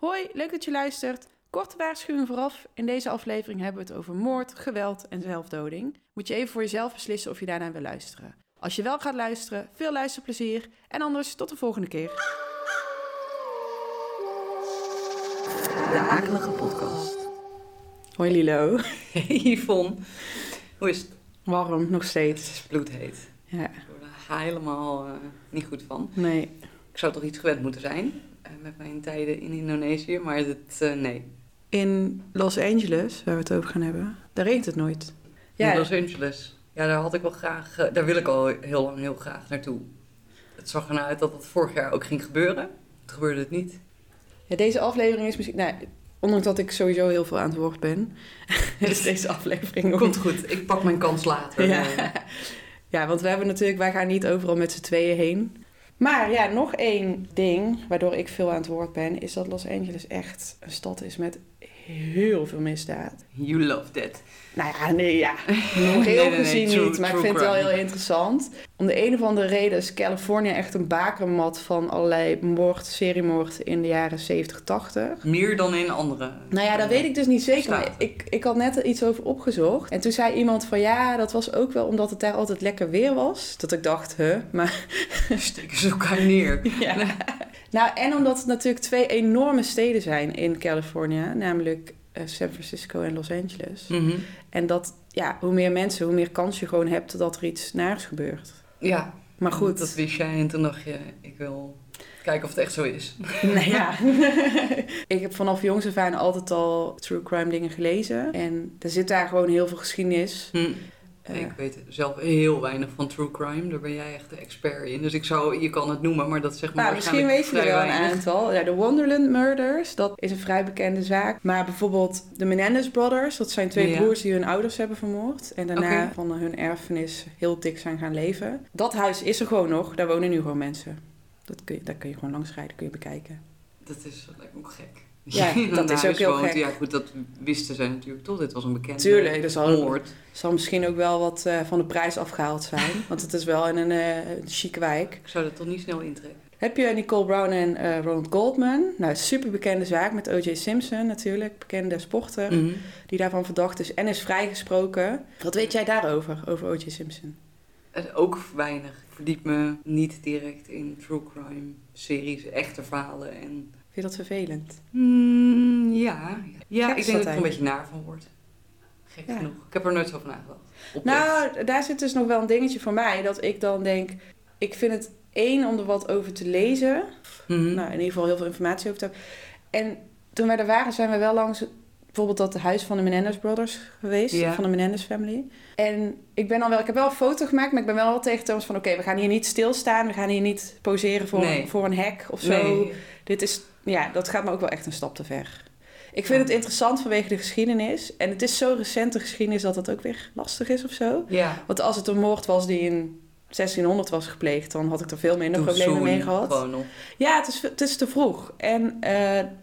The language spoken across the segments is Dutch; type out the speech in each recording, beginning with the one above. Hoi, leuk dat je luistert. Korte waarschuwing vooraf. In deze aflevering hebben we het over moord, geweld en zelfdoding. Moet je even voor jezelf beslissen of je daarnaar wil luisteren. Als je wel gaat luisteren, veel luisterplezier. En anders tot de volgende keer. De akelige podcast. Hoi Lilo. Hey Yvonne. Hoe is het? Warm, nog steeds. Het is bloedheet. Ja. Ik word er helemaal niet goed van. Nee. Ik zou toch iets gewend moeten zijn met mijn tijden in Indonesië, maar nee. In Los Angeles, waar we het over gaan hebben, daar regent het nooit. Ja. In Los Angeles. Ja, daar had ik wel graag, daar wil ik al heel lang heel graag naartoe. Het zag ernaar uit dat dat vorig jaar ook ging gebeuren. Het gebeurde het niet. Ja, deze aflevering is misschien... Nou, ondanks dat ik sowieso heel veel aan het woord ben, is deze aflevering... Komt goed, ik pak mijn kans later. Ja. Ja, want we hebben natuurlijk, wij gaan niet overal met z'n tweeën heen. Maar ja, nog één ding waardoor ik veel aan het woord ben, is dat Los Angeles echt een stad is met heel veel misdaad. You love that. Nou ja, nee, ja. Nog heel gezien niet, maar ik vind het wel heel interessant. Om de een of andere reden is Californië echt een bakermat van allerlei seriemoord in de jaren 70, 80. Meer dan in andere. Nou ja, dat weet ik dus niet zeker. Maar ik had net er iets over opgezocht. En toen zei iemand van ja, dat was ook wel omdat het daar altijd lekker weer was. Dat ik dacht, maar... Steken ze elkaar neer. Ja. Nou, en omdat het natuurlijk twee enorme steden zijn in Californië. Namelijk... San Francisco en Los Angeles. Mm-hmm. En dat, ja, hoe meer mensen, hoe meer kans je gewoon hebt dat er iets naars gebeurt. Ja, maar goed. Dat wist jij en toen dacht je, ik wil kijken of het echt zo is. Nou ja. Ik heb vanaf jongs af aan altijd al true crime dingen gelezen. En er zit daar gewoon heel veel geschiedenis. Ik weet zelf heel weinig van true crime. Daar ben jij echt de expert in. Dus je kan het noemen, maar dat zeg maar... Nou, misschien weet je er wel een aantal. Ja, de Wonderland Murders, dat is een vrij bekende zaak. Maar bijvoorbeeld de Menendez Brothers, dat zijn twee broers die hun ouders hebben vermoord. En daarna van hun erfenis heel dik zijn gaan leven. Dat huis is er gewoon nog. Daar wonen nu gewoon mensen. Daar kun je gewoon langsrijden, kun je bekijken. Dat lijkt me ook gek. Ja, dat is ook heel gek. Ja, goed, dat wisten zij natuurlijk toch. Dit was een bekende moord. Er zal misschien ook wel wat van de prijs afgehaald zijn. Want het is wel in een chique wijk. Ik zou dat toch niet snel intrekken. Heb je Nicole Brown en Ronald Goldman. Nou, super bekende zaak met O.J. Simpson natuurlijk. Bekende sporter die daarvan verdacht is en is vrijgesproken. Wat weet jij daarover, over O.J. Simpson? Ook weinig. Ik verdiep me niet direct in true crime series, echte verhalen en... Vind je dat vervelend? Ja, ik denk dat ik er een beetje naar van word. Gek genoeg. Ik heb er nooit zo van nagedacht. Nou, daar zit dus nog wel een dingetje voor mij. Dat ik dan denk, ik vind het één om er wat over te lezen. Mm-hmm. Nou, in ieder geval heel veel informatie over te hebben. En toen wij er waren, zijn we wel langs bijvoorbeeld dat huis van de Menendez Brothers geweest. Ja. Van de Menendez Family. En ik heb wel een foto gemaakt, maar ik ben wel tegen Thomas van... Oké, we gaan hier niet stilstaan. We gaan hier niet poseren voor een hek of zo. Nee. Dit is... Ja, dat gaat me ook wel echt een stap te ver. Ik vind het interessant vanwege de geschiedenis. En het is zo recent de geschiedenis dat dat ook weer lastig is of zo. Ja. Want als het een moord was die in 1600 was gepleegd... dan had ik er veel minder problemen mee gehad. Ja, het is te vroeg. En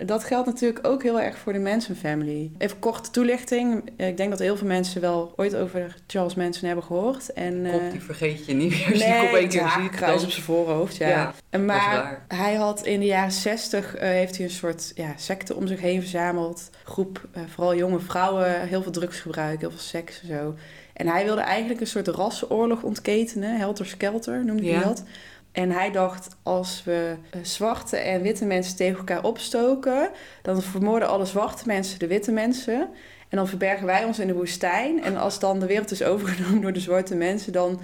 dat geldt natuurlijk ook heel erg voor de Manson Family. Even korte toelichting. Ik denk dat heel veel mensen wel ooit over Charles Manson hebben gehoord. Kop, die vergeet je niet meer. Nee, het kruis op zijn voorhoofd. Ja. Maar hij had in de jaren 60 heeft hij een soort secte om zich heen verzameld. Groep, vooral jonge vrouwen, heel veel drugsgebruik, heel veel seks en zo. En hij wilde eigenlijk een soort rassenoorlog ontketenen. Helter Skelter noemde hij dat. En hij dacht, als we zwarte en witte mensen tegen elkaar opstoken... dan vermoorden alle zwarte mensen de witte mensen. En dan verbergen wij ons in de woestijn. En als dan de wereld is overgenomen door de zwarte mensen... dan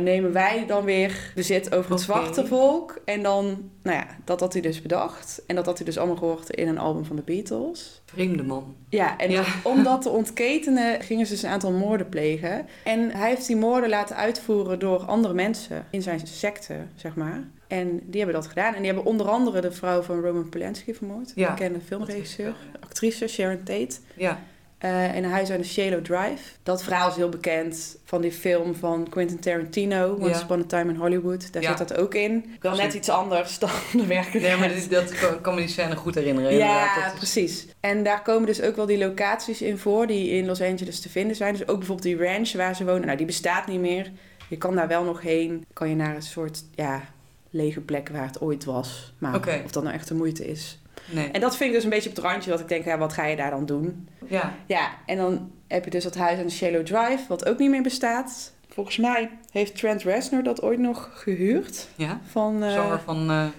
nemen wij dan weer bezit over het zwarte volk. En dan, dat had hij dus bedacht. En dat had hij dus allemaal gehoord in een album van de Beatles. Vreemde man. Ja, en om dat te ontketenen gingen ze dus een aantal moorden plegen. En hij heeft die moorden laten uitvoeren door andere mensen in zijn secte, zeg maar. En die hebben dat gedaan. En die hebben onder andere de vrouw van Roman Polanski vermoord. Ja, een bekende filmregisseur, actrice Sharon Tate. Ja. In een huis aan de Cielo Drive. Dat verhaal is heel bekend van die film van Quentin Tarantino... Once Upon a Time in Hollywood. Daar zit dat ook in. Wel net iets anders dan de werkelijkheid. Nee, maar dat kan me die scène goed herinneren. Ja, dat precies. En daar komen dus ook wel die locaties in voor... die in Los Angeles te vinden zijn. Dus ook bijvoorbeeld die ranch waar ze wonen. Nou, die bestaat niet meer. Je kan daar wel nog heen. Kan je naar een soort lege plek waar het ooit was. Maar of dat nou echt de moeite is... Nee. En dat vind ik dus een beetje op het randje. Dat ik denk, ja, wat ga je daar dan doen? Ja. Ja, en dan heb je dus dat huis aan de Cielo Drive, wat ook niet meer bestaat. Volgens mij heeft Trent Reznor dat ooit nog gehuurd. Ja, van, zanger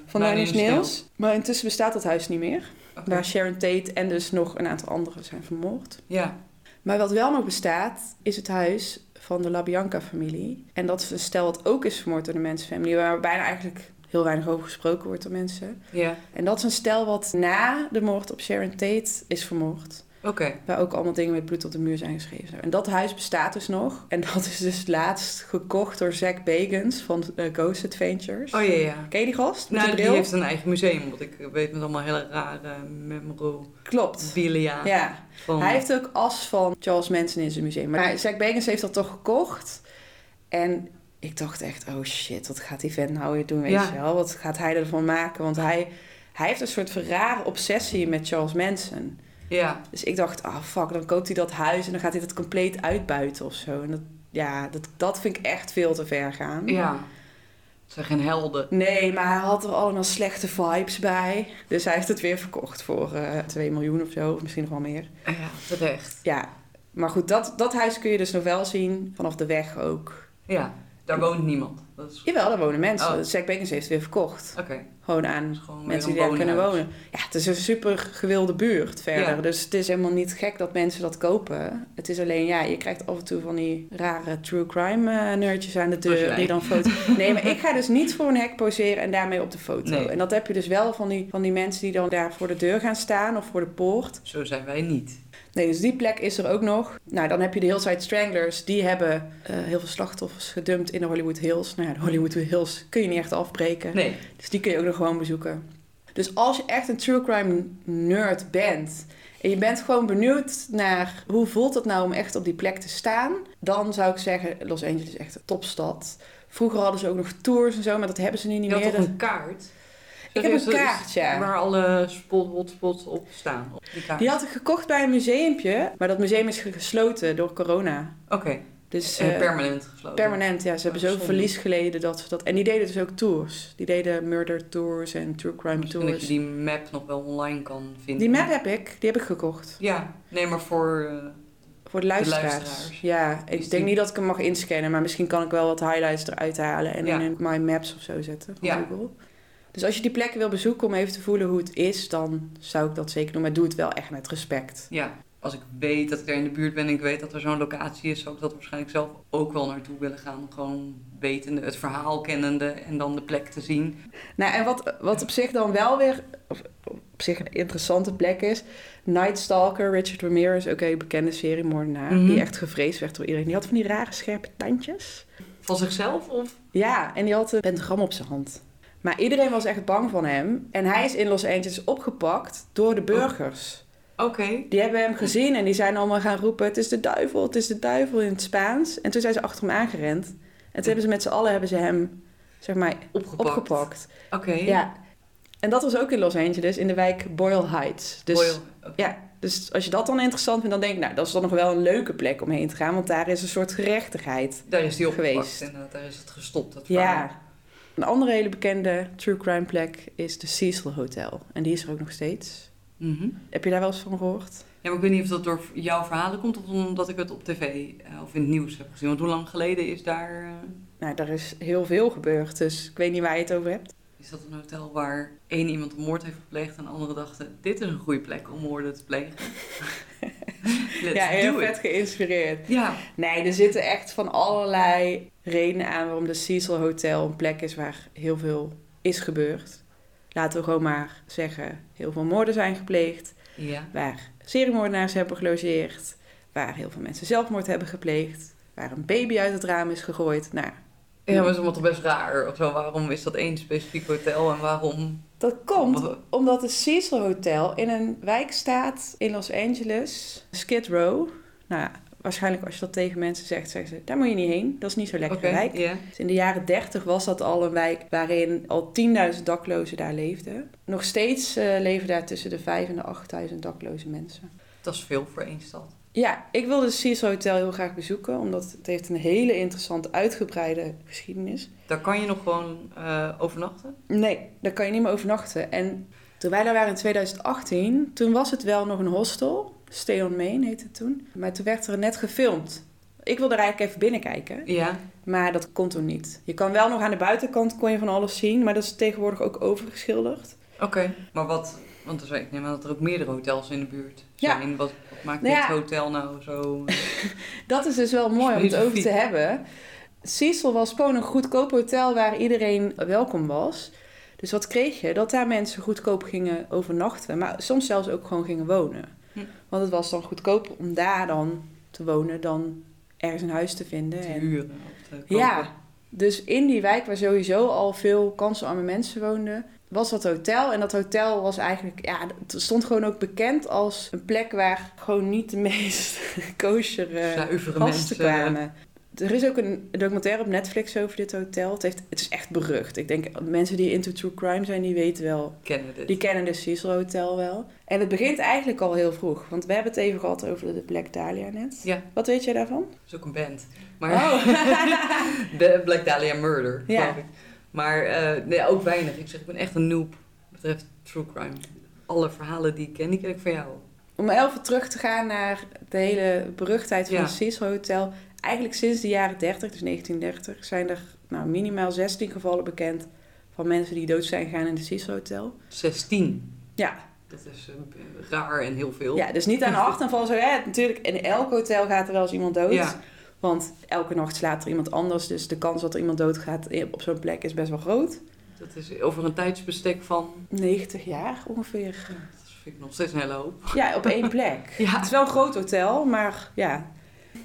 van Nine Inch Nails. Maar intussen bestaat dat huis niet meer. Okay. Waar Sharon Tate en dus nog een aantal anderen zijn vermoord. Ja. Maar wat wel nog bestaat, is het huis van de LaBianca-familie. En dat is een stel wat ook is vermoord door de Manson Family, waar bijna eigenlijk heel weinig over gesproken wordt door mensen. Ja. En dat is een stel wat na de moord op Sharon Tate is vermoord. Okay. Waar ook allemaal dingen met bloed op de muur zijn geschreven. En dat huis bestaat dus nog. En dat is dus laatst gekocht door Zak Bagans van Ghost Adventures. Oh ja, ja. Ken je die gast? Met nou, die heeft een eigen museum. Want ik weet met allemaal hele rare memorabilia. Ja. Van... Hij heeft ook as van Charles Manson in zijn museum. Maar Zak Bagans heeft dat toch gekocht. En ik dacht echt, oh shit, wat gaat die vent nou weer doen? Weet je wel? Wat gaat hij ervan maken? Want hij heeft een soort van rare obsessie met Charles Manson. Ja. Dus ik dacht, ah fuck, dan koopt hij dat huis en dan gaat hij dat compleet uitbuiten of zo. En dat vind ik echt veel te ver gaan. Ja, het zijn geen helden. Nee, maar hij had er allemaal slechte vibes bij. Dus hij heeft het weer verkocht voor 2 miljoen of zo, of misschien nog wel meer. Ja, terecht. Ja, maar goed, dat huis kun je dus nog wel zien, vanaf de weg ook. Ja, daar woont niemand. Dat is... Jawel, daar wonen mensen. Oh. Zak Bagans heeft het weer verkocht. Okay. Gewoon aan gewoon mensen die daar kunnen wonen. Ja, het is een super gewilde buurt verder. Ja. Dus het is helemaal niet gek dat mensen dat kopen. Het is alleen, ja, je krijgt af en toe van die rare true crime nerdjes aan de deur. Die dan foto... Nee, maar ik ga dus niet voor een hek poseren en daarmee op de foto. Nee. En dat heb je dus wel van die mensen die dan daar voor de deur gaan staan of voor de poort. Zo zijn wij niet. Nee, dus die plek is er ook nog. Nou, dan heb je de Hillside Stranglers. Die hebben heel veel slachtoffers gedumpt in de Hollywood Hills. Nou ja, de Hollywood Hills kun je niet echt afbreken. Nee. Dus die kun je ook nog gewoon bezoeken. Dus als je echt een true crime nerd bent... en je bent gewoon benieuwd naar hoe voelt het nou om echt op die plek te staan... dan zou ik zeggen, Los Angeles is echt een topstad. Vroeger hadden ze ook nog tours en zo, maar dat hebben ze nu niet meer. Je had toch een kaart... Ik heb een kaart, ja. Waar alle hotspots op staan. Die had ik gekocht bij een museumpje. Maar dat museum is gesloten door corona. Oké. Dus, en permanent gesloten? Permanent, ja. Ze hebben zo'n verlies geleden dat ze dat... En die deden dus ook tours. Die deden murder tours en true crime tours. Dat je die map nog wel online kan vinden. Die map heb ik. Die heb ik gekocht. Ja, nee, maar voor... Voor de luisteraars. Ja, ik denk niet dat ik hem mag inscannen. Maar misschien kan ik wel wat highlights eruit halen. En in My Maps of zo zetten van Google. Dus als je die plekken wil bezoeken om even te voelen hoe het is... dan zou ik dat zeker doen, maar doe het wel echt met respect. Ja, als ik weet dat ik er in de buurt ben en ik weet dat er zo'n locatie is... zou ik dat waarschijnlijk zelf ook wel naartoe willen gaan. Gewoon wetende, het verhaal kennende en dan de plek te zien. Nou, en wat op zich dan wel weer... op zich een interessante plek is... Night Stalker, Richard Ramirez, ook een bekende seriemoordenaar... die echt gevreesd werd door iedereen. Die had van die rare scherpe tandjes. Van zichzelf? Of? Ja, en die had een pentagram op zijn hand. Maar iedereen was echt bang van hem. En hij is in Los Angeles opgepakt door de burgers. Oké. Die hebben hem gezien en die zijn allemaal gaan roepen... het is de duivel in het Spaans. En toen zijn ze achter hem aangerend. En toen hebben ze met z'n allen hem, zeg maar, opgepakt. Oké. Ja. En dat was ook in Los Angeles, in de wijk Boyle Heights. Dus, ja, dus als je dat dan interessant vindt, dan denk ik... nou, dat is dan nog wel een leuke plek om heen te gaan... want daar is een soort gerechtigheid. Daar is die opgepakt geweest. En daar is het gestopt, dat verhaal. Ja. Een andere hele bekende true crime plek is de Cecil Hotel. En die is er ook nog steeds. Heb je daar wel eens van gehoord? Ja, maar ik weet niet of dat door jouw verhalen komt... of omdat ik het op tv of in het nieuws heb gezien. Want hoe lang geleden is daar... Nou, daar is heel veel gebeurd. Dus ik weet niet waar je het over hebt. Is dat een hotel waar één iemand een moord heeft gepleegd... en de andere dachten, dit is een goede plek om moorden te plegen? Ja, heel vet geïnspireerd. Ja. Nee, er zitten echt van allerlei redenen aan... waarom de Cecil Hotel een plek is waar heel veel is gebeurd. Laten we gewoon maar zeggen, heel veel moorden zijn gepleegd. Ja. Waar seriemoordenaars hebben gelogeerd. Waar heel veel mensen zelfmoord hebben gepleegd. Waar een baby uit het raam is gegooid. Nou... Ja, maar dat is allemaal toch best raar of zo. Waarom is dat één specifiek hotel en waarom... Dat komt omdat het Cecil Hotel in een wijk staat in Los Angeles, Skid Row. Nou ja, waarschijnlijk als je dat tegen mensen zegt, zeggen ze... daar moet je niet heen, dat is niet zo lekker wijk. Yeah. Dus in de jaren 30 was dat al een wijk waarin al 10.000 daklozen daar leefden. Nog steeds leven daar tussen de 5.000 en de 8.000 dakloze mensen. Dat is veel voor één stad. Ja, ik wilde het Cecil Hotel heel graag bezoeken, omdat het heeft een hele interessante uitgebreide geschiedenis. Daar kan je nog gewoon overnachten? Nee, daar kan je niet meer overnachten. En Toen wij daar waren in 2018, toen was het wel nog een hostel. Stay on Main heette het toen. Maar toen werd er net gefilmd. Ik wilde er eigenlijk even binnenkijken. Ja. Maar dat kon toen niet. Je kan wel nog aan de buitenkant kon je van alles zien. Maar dat is tegenwoordig ook overgeschilderd. Oké. Maar wat... Want ik neem aan dat er ook meerdere hotels in de buurt zijn. Ja. Wat maakt dit hotel nou zo... Dat is dus wel mooi om het over te hebben. Cecil was gewoon een goedkoop hotel waar iedereen welkom was. Dus wat kreeg je? Dat daar mensen goedkoop gingen overnachten. Maar soms zelfs ook gewoon gingen wonen. Hm. Want het was dan goedkoper om daar dan te wonen dan ergens een huis te vinden. Te huren of te kopen. Ja, dus in die wijk waar sowieso al veel kansarme mensen woonden... was dat hotel. En dat hotel was eigenlijk... Ja, het stond gewoon ook bekend als een plek waar gewoon niet de meest kosher gasten mensen kwamen. Er is ook een documentaire op Netflix over dit hotel. Het is echt berucht. Ik denk, mensen die into true crime zijn, die weten wel... Kennen dit. Die kennen de Cecil Hotel wel. En het begint eigenlijk al heel vroeg. Want we hebben het even gehad over de Black Dahlia net. Ja. Wat weet jij daarvan? Dat is ook een band. Maar de Black Dahlia Murder, geloof ik. Maar nee, ook weinig. Ik ben echt een noob wat betreft true crime. Alle verhalen die ken ik van jou. Om even terug te gaan naar de hele beruchtheid van het Cecil Hotel. Eigenlijk sinds de jaren 30, dus 1930, zijn er minimaal 16 gevallen bekend... van mensen die dood zijn gegaan in het Cecil Hotel. 16? Ja. Dat is raar en heel veel. Ja, dus niet aan de hartaanval zo. Hè? Natuurlijk, in elk hotel gaat er wel eens iemand dood... Ja. Want elke nacht slaat er iemand anders. Dus de kans dat er iemand doodgaat op zo'n plek is best wel groot. Dat is over een tijdsbestek van... 90 jaar ongeveer. Ja, dat vind ik nog steeds een hele hoop. Ja, op één plek. Ja. Het is wel een groot hotel, maar ja.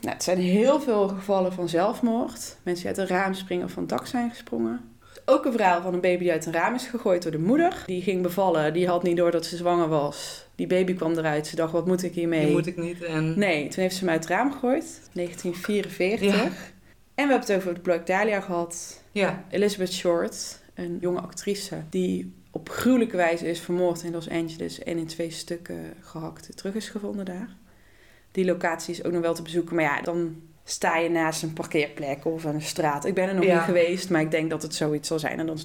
Nou, het zijn heel veel gevallen van zelfmoord. Mensen die uit een raam springen of van het dak zijn gesprongen. Ook een verhaal van een baby die uit een raam is gegooid door de moeder. Die ging bevallen, die had niet door dat ze zwanger was. Die baby kwam eruit, ze dacht, wat moet ik hiermee? Die moet ik niet. En... Nee, toen heeft ze hem uit het raam gegooid. 1944. Ja. En we hebben het over de Black Dahlia gehad. Ja. Elizabeth Short, een jonge actrice die op gruwelijke wijze is vermoord in Los Angeles... en in 2 stukken gehakt terug is gevonden daar. Die locatie is ook nog wel te bezoeken, maar ja, dan... sta je naast een parkeerplek of een straat. Ik ben er nog niet geweest, maar ik denk dat het zoiets zal zijn. En dan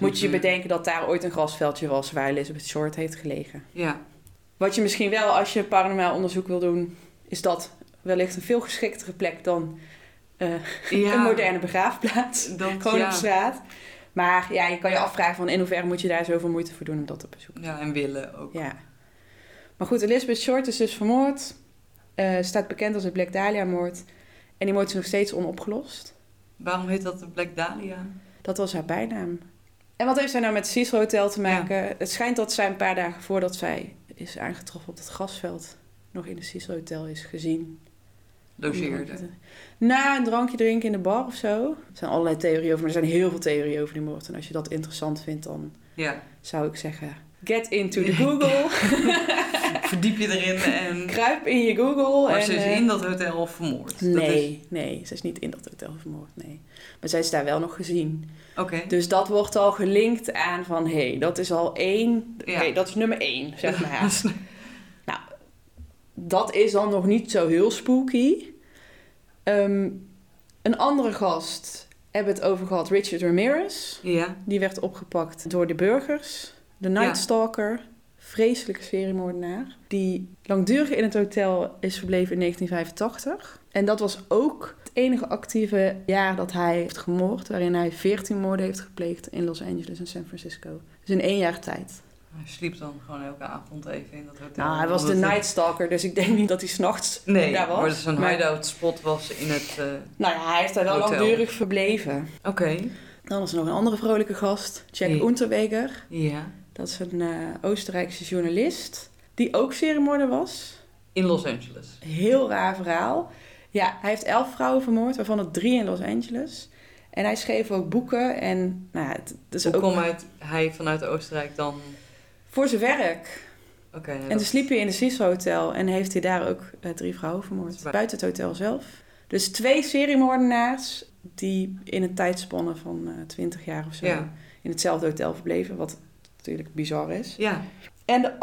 moet je bedenken dat daar ooit een grasveldje was... waar Elizabeth Short heeft gelegen. Ja. Wat je misschien wel, als je paranormaal onderzoek wil doen... is dat wellicht een veel geschiktere plek dan een moderne begraafplaats. Dat, gewoon op straat. Maar ja, je kan je afvragen van in hoeverre moet je daar zoveel moeite voor doen... om dat te bezoeken. Ja, en willen ook. Ja. Maar goed, Elizabeth Short is dus vermoord... staat bekend als de Black Dahlia-moord. En die moord is nog steeds onopgelost. Waarom heet dat de Black Dahlia? Dat was haar bijnaam. En wat heeft zij nou met het Cecil Hotel te maken? Ja. Het schijnt dat zij een paar dagen voordat zij is aangetroffen op het grasveld... nog in het Cecil Hotel is gezien. Logeerde? Na een drankje drinken in de bar of zo. Er zijn allerlei theorieën over, maar er zijn heel veel theorieën over die moord. En als je dat interessant vindt, dan zou ik zeggen... Get into the Google. Verdiep je erin en... Kruip in je Google. Maar ze is in dat hotel vermoord? Nee, ze is niet in dat hotel vermoord, nee. Maar zij is daar wel nog gezien. Oké. Dus dat wordt al gelinkt aan van... dat is al één... Ja. Oké, dat is nummer 1, zeg maar. Nou, dat is dan nog niet zo heel spooky. Een andere gast hebben we het over gehad. Richard Ramirez. Ja. Die werd opgepakt door de burgers. De Night Stalker, vreselijke seriemoordenaar... die langdurig in het hotel is verbleven in 1985. En dat was ook het enige actieve jaar dat hij heeft gemoord... waarin hij 14 moorden heeft gepleegd in Los Angeles en San Francisco. Dus in 1 jaar tijd. Hij sliep dan gewoon elke avond even in dat hotel. Nou, hij was de Night Stalker, dus ik denk niet dat hij s'nachts daar was. Maar dat zo'n hideout spot was in het hij heeft daar wel langdurig verbleven. Oké. Dan was er nog een andere vrolijke gast, Jack Unterweger. Ja. Dat is een Oostenrijkse journalist die ook seriemoorder was. In Los Angeles. Heel raar verhaal. Ja, hij heeft 11 vrouwen vermoord, waarvan er 3 in Los Angeles. En hij schreef ook boeken. En, hoe kwam hij vanuit Oostenrijk dan? Voor zijn werk. Oké. En toen sliep hij in de Cecil Hotel en heeft hij daar ook 3 vrouwen vermoord. Buiten het hotel zelf. Dus 2 seriemoordenaars die in een tijdspanne van 20 jaar of zo in hetzelfde hotel verbleven. Wat... natuurlijk bizar is. Ja. En de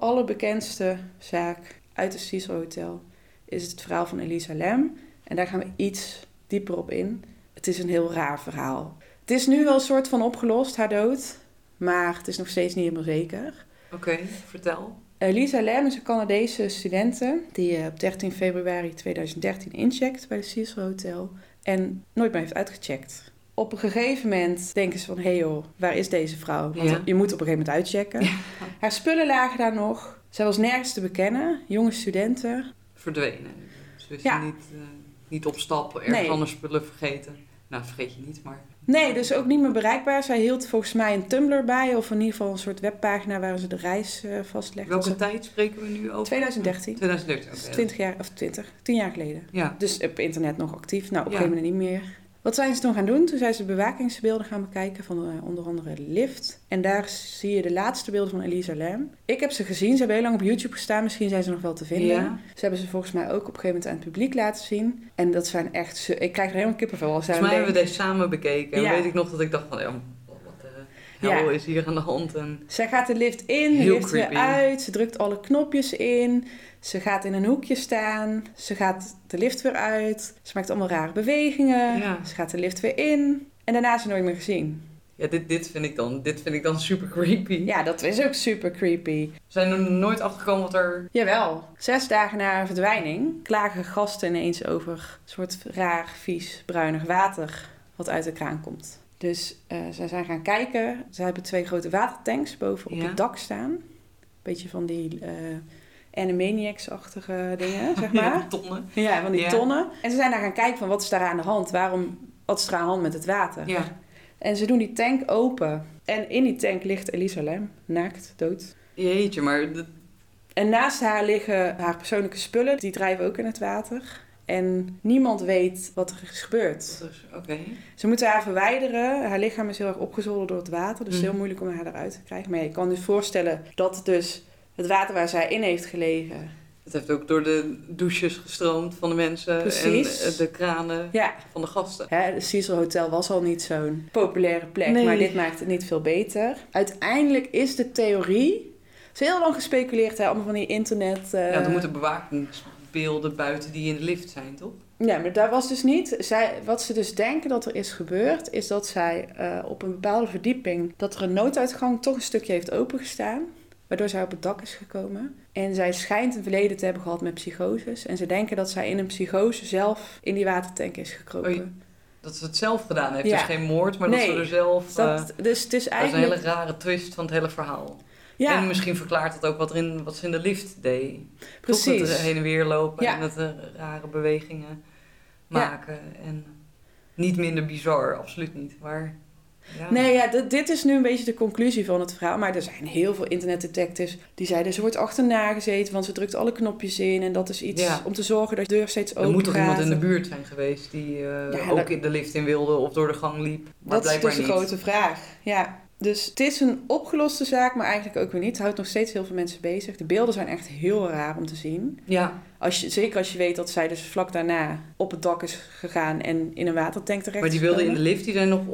allerbekendste zaak uit het Cecil Hotel is het verhaal van Elisa Lam. En daar gaan we iets dieper op in. Het is een heel raar verhaal. Het is nu wel een soort van opgelost, haar dood. Maar het is nog steeds niet helemaal zeker. Oké, vertel. Elisa Lam is een Canadese studente die op 13 februari 2013 incheckt bij de Cecil Hotel en nooit meer heeft uitgecheckt. Op een gegeven moment denken ze van, hey joh, waar is deze vrouw? Want je moet op een gegeven moment uitchecken. Ja. Haar spullen lagen daar nog. Zij was nergens te bekennen. Jonge studenten. Verdwenen. Ze wisten niet op stap, ergens anders spullen vergeten. Nou, vergeet je niet, maar... Nee, dus ook niet meer bereikbaar. Zij hield volgens mij een Tumblr bij, of in ieder geval een soort webpagina waar ze de reis vastlegde. Welke tijd spreken we nu over? 2013. 2013, oké. 10 jaar geleden. Ja. Dus op internet nog actief. Nou, op een gegeven moment niet meer. Wat zijn ze toen gaan doen? Toen zijn ze de bewakingsbeelden gaan bekijken van onder andere de lift. En daar zie je de laatste beelden van Elisa Lam. Ik heb ze gezien. Ze hebben heel lang op YouTube gestaan. Misschien zijn ze nog wel te vinden. Ja. Ze hebben ze volgens mij ook op een gegeven moment aan het publiek laten zien. En dat zijn echt... Ik krijg er helemaal kippenvel. Volgens mij hebben we deze samen bekeken. Ja. En weet ik nog dat ik dacht van... Wat is hier aan de hand? En... Zij gaat de lift in, de lift weer uit. Ze drukt alle knopjes in. Ze gaat in een hoekje staan. Ze gaat de lift weer uit. Ze maakt allemaal rare bewegingen. Ja. Ze gaat de lift weer in. En daarna is ze nooit meer gezien. Ja, dit vind ik dan super creepy. Ja, dat is ook super creepy. Zijn er nooit achtergekomen wat er... Jawel. 6 dagen na haar verdwijning klagen gasten ineens over een soort raar, vies, bruinig water wat uit de kraan komt. Dus zij zijn gaan kijken. Ze hebben 2 grote watertanks boven op het dak staan. Beetje van die Animaniacs-achtige dingen, zeg maar. Ja, tonnen. Ja, van die tonnen. En ze zijn daar gaan kijken van wat is daar aan de hand? Wat is er aan de hand met het water? Ja. En ze doen die tank open. En in die tank ligt Elisa Lam, naakt, dood. Jeetje, maar... En naast haar liggen haar persoonlijke spullen. Die drijven ook in het water. En niemand weet wat er is gebeurd. Ze moeten haar verwijderen. Haar lichaam is heel erg opgezwollen door het water. Dus heel moeilijk om haar eruit te krijgen. Maar je kan je voorstellen dat het water waar zij in heeft gelegen... Het heeft ook door de douches gestroomd van de mensen. Precies. En de kranen van de gasten. Ja, het Cecil Hotel was al niet zo'n populaire plek. Nee. Maar dit maakt het niet veel beter. Uiteindelijk is de theorie... Het is heel lang gespeculeerd, allemaal van die internet... Ja, dan moet de bewaking... beelden buiten die in de lift zijn, toch? Ja, maar dat was dus niet. Wat ze dus denken dat er is gebeurd... is dat zij op een bepaalde verdieping... dat er een nooduitgang toch een stukje heeft opengestaan... waardoor zij op het dak is gekomen. En zij schijnt een verleden te hebben gehad met psychoses. En ze denken dat zij in een psychose zelf... in die watertank is gekropen. Dat ze het zelf gedaan heeft. Dus geen moord, maar dat ze er zelf... Dus het is eigenlijk... Dat is een hele rare twist van het hele verhaal. Ja. En misschien verklaart dat ook wat ze in de lift deed. Precies. Tot het heen en weer lopen en dat er rare bewegingen maken. Ja. En niet minder bizar, absoluut niet. Maar, dit is nu een beetje de conclusie van het verhaal. Maar er zijn heel veel internetdetectives die zeiden... ze wordt achterna gezeten, want ze drukt alle knopjes in. En dat is iets om te zorgen dat de deur steeds open gaat. Er moet toch iemand in de buurt zijn geweest die ook in de lift in wilde... of door de gang liep, maar blijkbaar niet. Dat is dus de grote vraag, ja. Dus het is een opgeloste zaak, maar eigenlijk ook weer niet. Het houdt nog steeds heel veel mensen bezig. De beelden zijn echt heel raar om te zien. Ja. Zeker als je weet dat zij dus vlak daarna op het dak is gegaan en in een watertank terecht. Maar die beelden in de lift, die zijn nog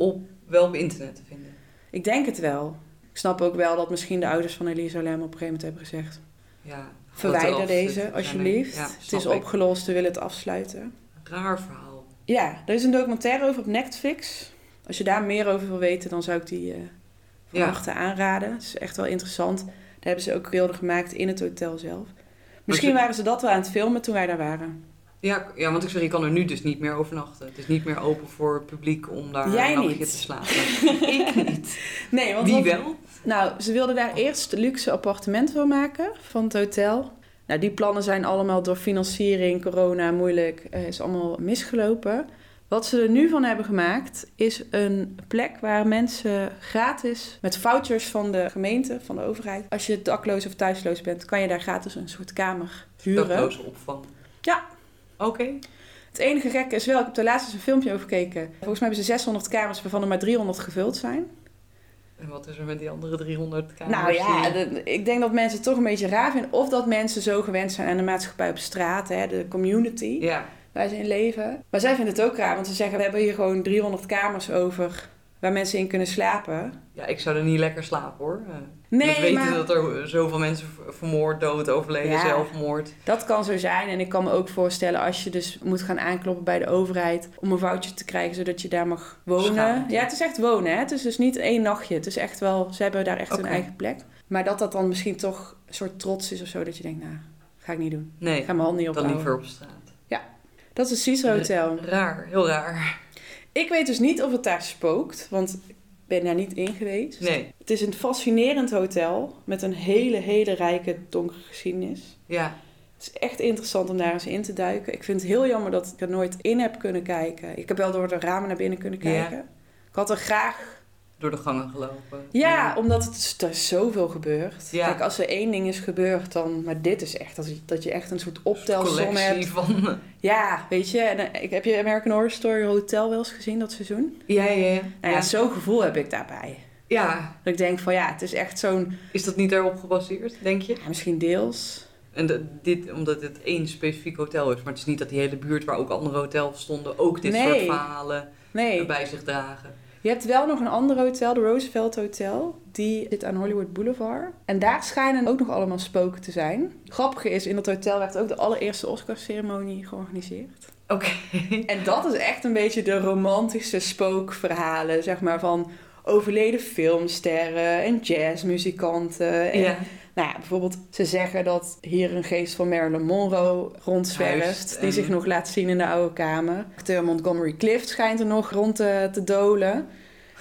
wel op internet te vinden? Ik denk het wel. Ik snap ook wel dat misschien de ouders van Elisa Lam op een gegeven moment hebben gezegd... Ja, verwijder deze alsjeblieft. Ja, het is opgelost, we willen het afsluiten. Raar verhaal. Ja, er is een documentaire over op Netflix. Als je daar meer over wil weten, dan zou ik die... te aanraden. Het is echt wel interessant. Daar hebben ze ook beelden gemaakt in het hotel zelf. Misschien waren ze dat wel aan het filmen toen wij daar waren. Ja, want ik zeg, je kan er nu dus niet meer overnachten. Het is niet meer open voor het publiek om daar een nachtje te slapen. Ik niet. Nee, want wie wel? Nou, ze wilden daar eerst luxe appartementen van maken, van het hotel. Nou, die plannen zijn allemaal door financiering, corona, moeilijk. Is allemaal misgelopen. Wat ze er nu van hebben gemaakt is een plek waar mensen gratis met vouchers van de gemeente, van de overheid. Als je dakloos of thuisloos bent, kan je daar gratis een soort kamer huren. Dakloze opvang. Ja. Oké. Het enige gekke is wel, ik heb daar laatst eens een filmpje over gekeken. Volgens mij hebben ze 600 kamers waarvan er maar 300 gevuld zijn. En wat is er met die andere 300 kamers? Nou ja, ik denk dat mensen het toch een beetje raar vinden. Of dat mensen zo gewend zijn aan de maatschappij op straat, hè, de community. Ja. Waar ze in leven. Maar zij vinden het ook raar. Want ze zeggen, we hebben hier gewoon 300 kamers over. Waar mensen in kunnen slapen. Ja, ik zou er niet lekker slapen hoor. Nee, dat weten dat er zoveel mensen vermoord, dood, overleden, zelfmoord. Dat kan zo zijn. En ik kan me ook voorstellen als je dus moet gaan aankloppen bij de overheid om een voucher te krijgen zodat je daar mag wonen. Schaamte. Ja, het is echt wonen. Hè? Het is dus niet één nachtje. Het is echt wel, ze hebben daar echt hun eigen plek. Maar dat dan misschien toch een soort trots is of zo dat je denkt, nou, ga ik niet doen. Nee, ik ga mijn hand niet ophouden. Dan liever op straat. Ja, dat is het Cecil Hotel. Raar, heel raar. Ik weet dus niet of het daar spookt, want ik ben daar niet in geweest. Nee. Het is een fascinerend hotel met een hele, hele rijke donkere geschiedenis. Ja. Het is echt interessant om daar eens in te duiken. Ik vind het heel jammer dat ik er nooit in heb kunnen kijken. Ik heb wel door de ramen naar binnen kunnen kijken. Ja. Ik had er graag... Door de gangen gelopen. Ja, omdat er zoveel gebeurt. Ja. Kijk, als er één ding is gebeurd, dan... Maar dit is echt, dat je echt een soort optelsom hebt. Van... Ja, weet je. En, heb je American Horror Story Hotel wel eens gezien dat seizoen? Ja. Nou ja, zo'n gevoel heb ik daarbij. Ja. Dat ik denk van ja, het is echt zo'n... Is dat niet daarop gebaseerd, denk je? Ja, misschien deels. En dit, omdat het één specifiek hotel is. Maar het is niet dat die hele buurt waar ook andere hotels stonden... ook dit soort verhalen bij zich dragen. Je hebt wel nog een ander hotel, de Roosevelt Hotel. Die zit aan Hollywood Boulevard. En daar schijnen ook nog allemaal spoken te zijn. Grappige is, in dat hotel werd ook de allereerste Oscar-ceremonie georganiseerd. Oké. En dat is echt een beetje de romantische spookverhalen. Zeg maar van overleden filmsterren en jazzmuzikanten. En, nou ja, bijvoorbeeld, ze zeggen dat hier een geest van Marilyn Monroe rondzwerft. Die zich nog laat zien in de oude kamer. Acteur Montgomery Clift schijnt er nog rond te dolen.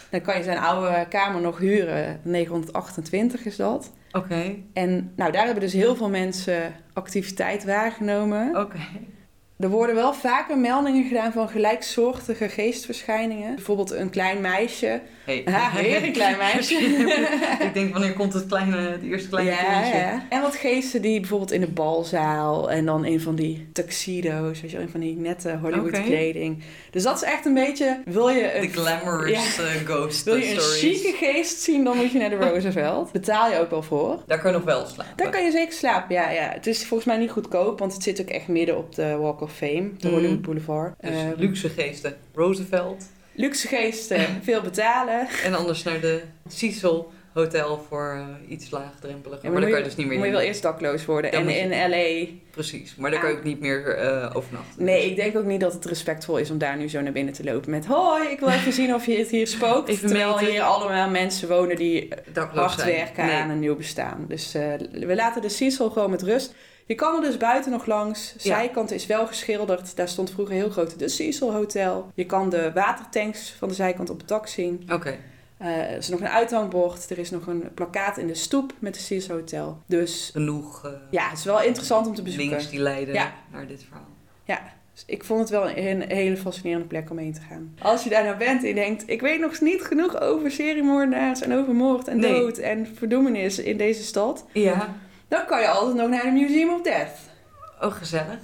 Dan kan je zijn oude kamer nog huren. 928 is dat. Oké. En nou, daar hebben dus heel veel mensen activiteit waargenomen. Oké. Er worden wel vaker meldingen gedaan van gelijksoortige geestverschijningen. Bijvoorbeeld een klein meisje. Weer een klein meisje. Ik denk, wanneer komt het eerste kleine kindje? Ja. En wat geesten die bijvoorbeeld in de balzaal. En dan een van die tuxedo's. Weet je, een van die nette Hollywood kleding. Dus dat is echt een beetje... Wil je een, de glamorous ghost stories. Wil je een chique geest zien, dan moet je naar de Roosevelt. Betaal je ook wel voor. Daar kan je nog wel slapen. Daar kan je zeker slapen, ja. Het is volgens mij niet goedkoop. Want het zit ook echt midden op de Walk of Fame, de Hollywood Boulevard. Dus luxe geesten. Roosevelt. Luxe geesten. Veel betalen. En anders naar de Cecil Hotel voor iets laagdrempeliger. Maar daar kan je dus niet meer in. Moet je wel eerst dakloos worden. Dan en in L.A. Precies. Maar daar kan je ook niet meer overnachten. Nee, dus. Ik denk ook niet dat het respectvol is om daar nu zo naar binnen te lopen met... Hoi, ik wil even zien of je het hier spookt. Terwijl hier allemaal mensen wonen die hard werken aan een nieuw bestaan. Dus we laten de Cecil gewoon met rust. Je kan er dus buiten nog langs. Zijkant is wel geschilderd. Daar stond vroeger heel groot de Cecil Hotel. Je kan de watertanks van de zijkant op het dak zien. Oké. Er is nog een uithangbord. Er is nog een plakkaat in de stoep met de Cecil Hotel. Dus genoeg. Ja, het is wel interessant om te bezoeken. Links die leiden naar dit verhaal. Ja, dus ik vond het wel een hele fascinerende plek om heen te gaan. Als je daar nou bent en je denkt... Ik weet nog niet genoeg over seriemoordenaars en over moord en dood en verdoemenis in deze stad. Ja. Dan kan je altijd nog naar de Museum of Death. Oh, gezellig.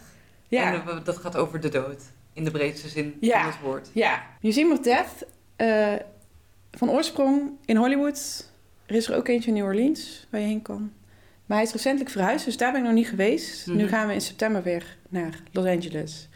Ja. En dat gaat over de dood. In de breedste zin van het woord. Ja. Museum of Death. Van oorsprong in Hollywood. Er is er ook eentje in New Orleans waar je heen kan. Maar hij is recentelijk verhuisd. Dus daar ben ik nog niet geweest. Mm-hmm. Nu gaan we in september weer naar Los Angeles.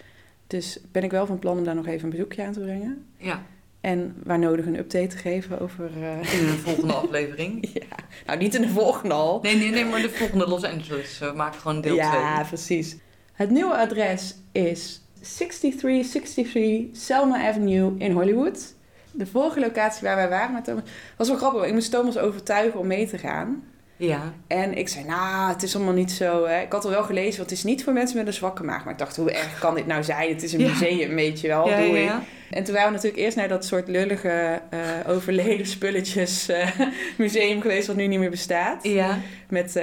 Dus ben ik wel van plan om daar nog even een bezoekje aan te brengen. Ja. En waar nodig een update te geven over... In de volgende aflevering. Ja, nou niet in de volgende al. Nee, maar de volgende Los Angeles. We maken gewoon deel 2. Ja, precies. Het nieuwe adres is 6363 Selma Avenue in Hollywood. De vorige locatie waar wij waren met Thomas... was wel grappig, ik moest Thomas overtuigen om mee te gaan. Ja. En ik zei, het is allemaal niet zo... Hè. Ik had al wel gelezen, want het is niet voor mensen met een zwakke maag. Maar ik dacht, hoe erg kan dit nou zijn? Het is een museum, weet je wel. Ja. En toen waren we natuurlijk eerst naar dat soort lullige, overleden spulletjes museum geweest... wat nu niet meer bestaat. Ja. Met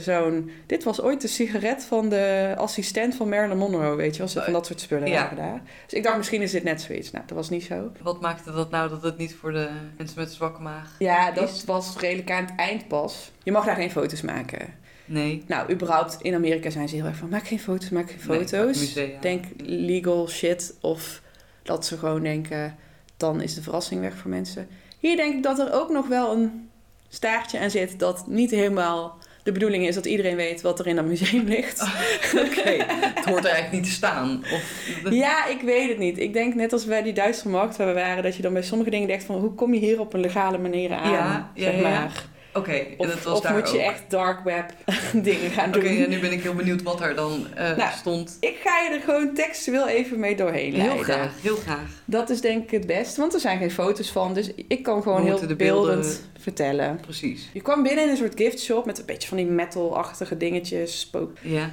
zo'n... Dit was ooit de sigaret van de assistent van Marilyn Monroe, weet je wel. Van dat soort spullen waren daar. Dus ik dacht, misschien is dit net zoiets. Nou, dat was niet zo. Wat maakte dat nou dat het niet voor de mensen met een zwakke maag is? Dat was redelijk aan het eind pas. Je mag daar geen foto's maken. Nee. Nou, überhaupt in Amerika zijn ze heel erg van... maak geen foto's. Musea. Denk legal shit of... Dat ze gewoon denken, dan is de verrassing weg voor mensen. Hier denk ik dat er ook nog wel een staartje aan zit... dat niet helemaal de bedoeling is dat iedereen weet wat er in dat museum ligt. Oké. Het hoort er eigenlijk niet te staan. Of... Ja, ik weet het niet. Ik denk net als bij die Duitse markt waar we waren... dat je dan bij sommige dingen denkt van... hoe kom je hier op een legale manier aan? Ja, zeg maar. Oké, dat was of daar moet ook. Je echt dark web dingen gaan doen. Oké, nu ben ik heel benieuwd wat er dan stond. Ik ga je er gewoon textueel even mee doorheen leiden. Heel graag. Dat is denk ik het beste, want er zijn geen foto's van. Dus ik kan gewoon heel beeldend vertellen. Precies. Je kwam binnen in een soort gift shop met een beetje van die metal-achtige dingetjes.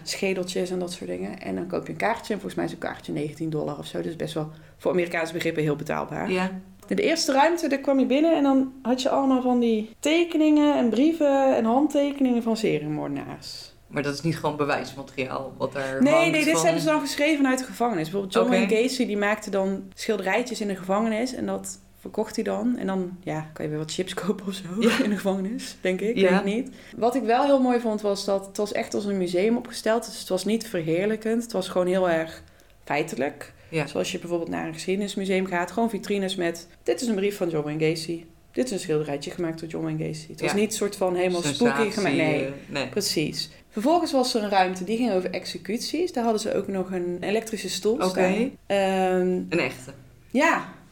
Schedeltjes en dat soort dingen. En dan koop je een kaartje. En volgens mij is een kaartje $19 of zo. Dus best wel voor Amerikaanse begrippen heel betaalbaar. Ja. De eerste ruimte, daar kwam je binnen en dan had je allemaal van die tekeningen en brieven en handtekeningen van seriemoordenaars. Maar dat is niet gewoon bewijsmateriaal wat daar hangt. Nee, dit hebben ze dan geschreven uit de gevangenis. Bijvoorbeeld John Wayne Gacy, die maakte dan schilderijtjes in de gevangenis en dat verkocht hij dan. En dan kan je weer wat chips kopen of zo in de gevangenis, denk ik. Ja. Denk niet. Wat ik wel heel mooi vond was dat het was echt als een museum opgesteld. Dus het was niet verheerlijkend, het was gewoon heel erg feitelijk. Ja. Zoals je bijvoorbeeld naar een geschiedenismuseum gaat. Gewoon vitrines met, dit is een brief van John Wayne Gacy. Dit is een schilderijtje gemaakt door John Wayne Gacy. Het was niet een soort van helemaal spooky gemaakt. Nee, precies. Vervolgens was er een ruimte, die ging over executies. Daar hadden ze ook nog een elektrische stoel staan. Een echte?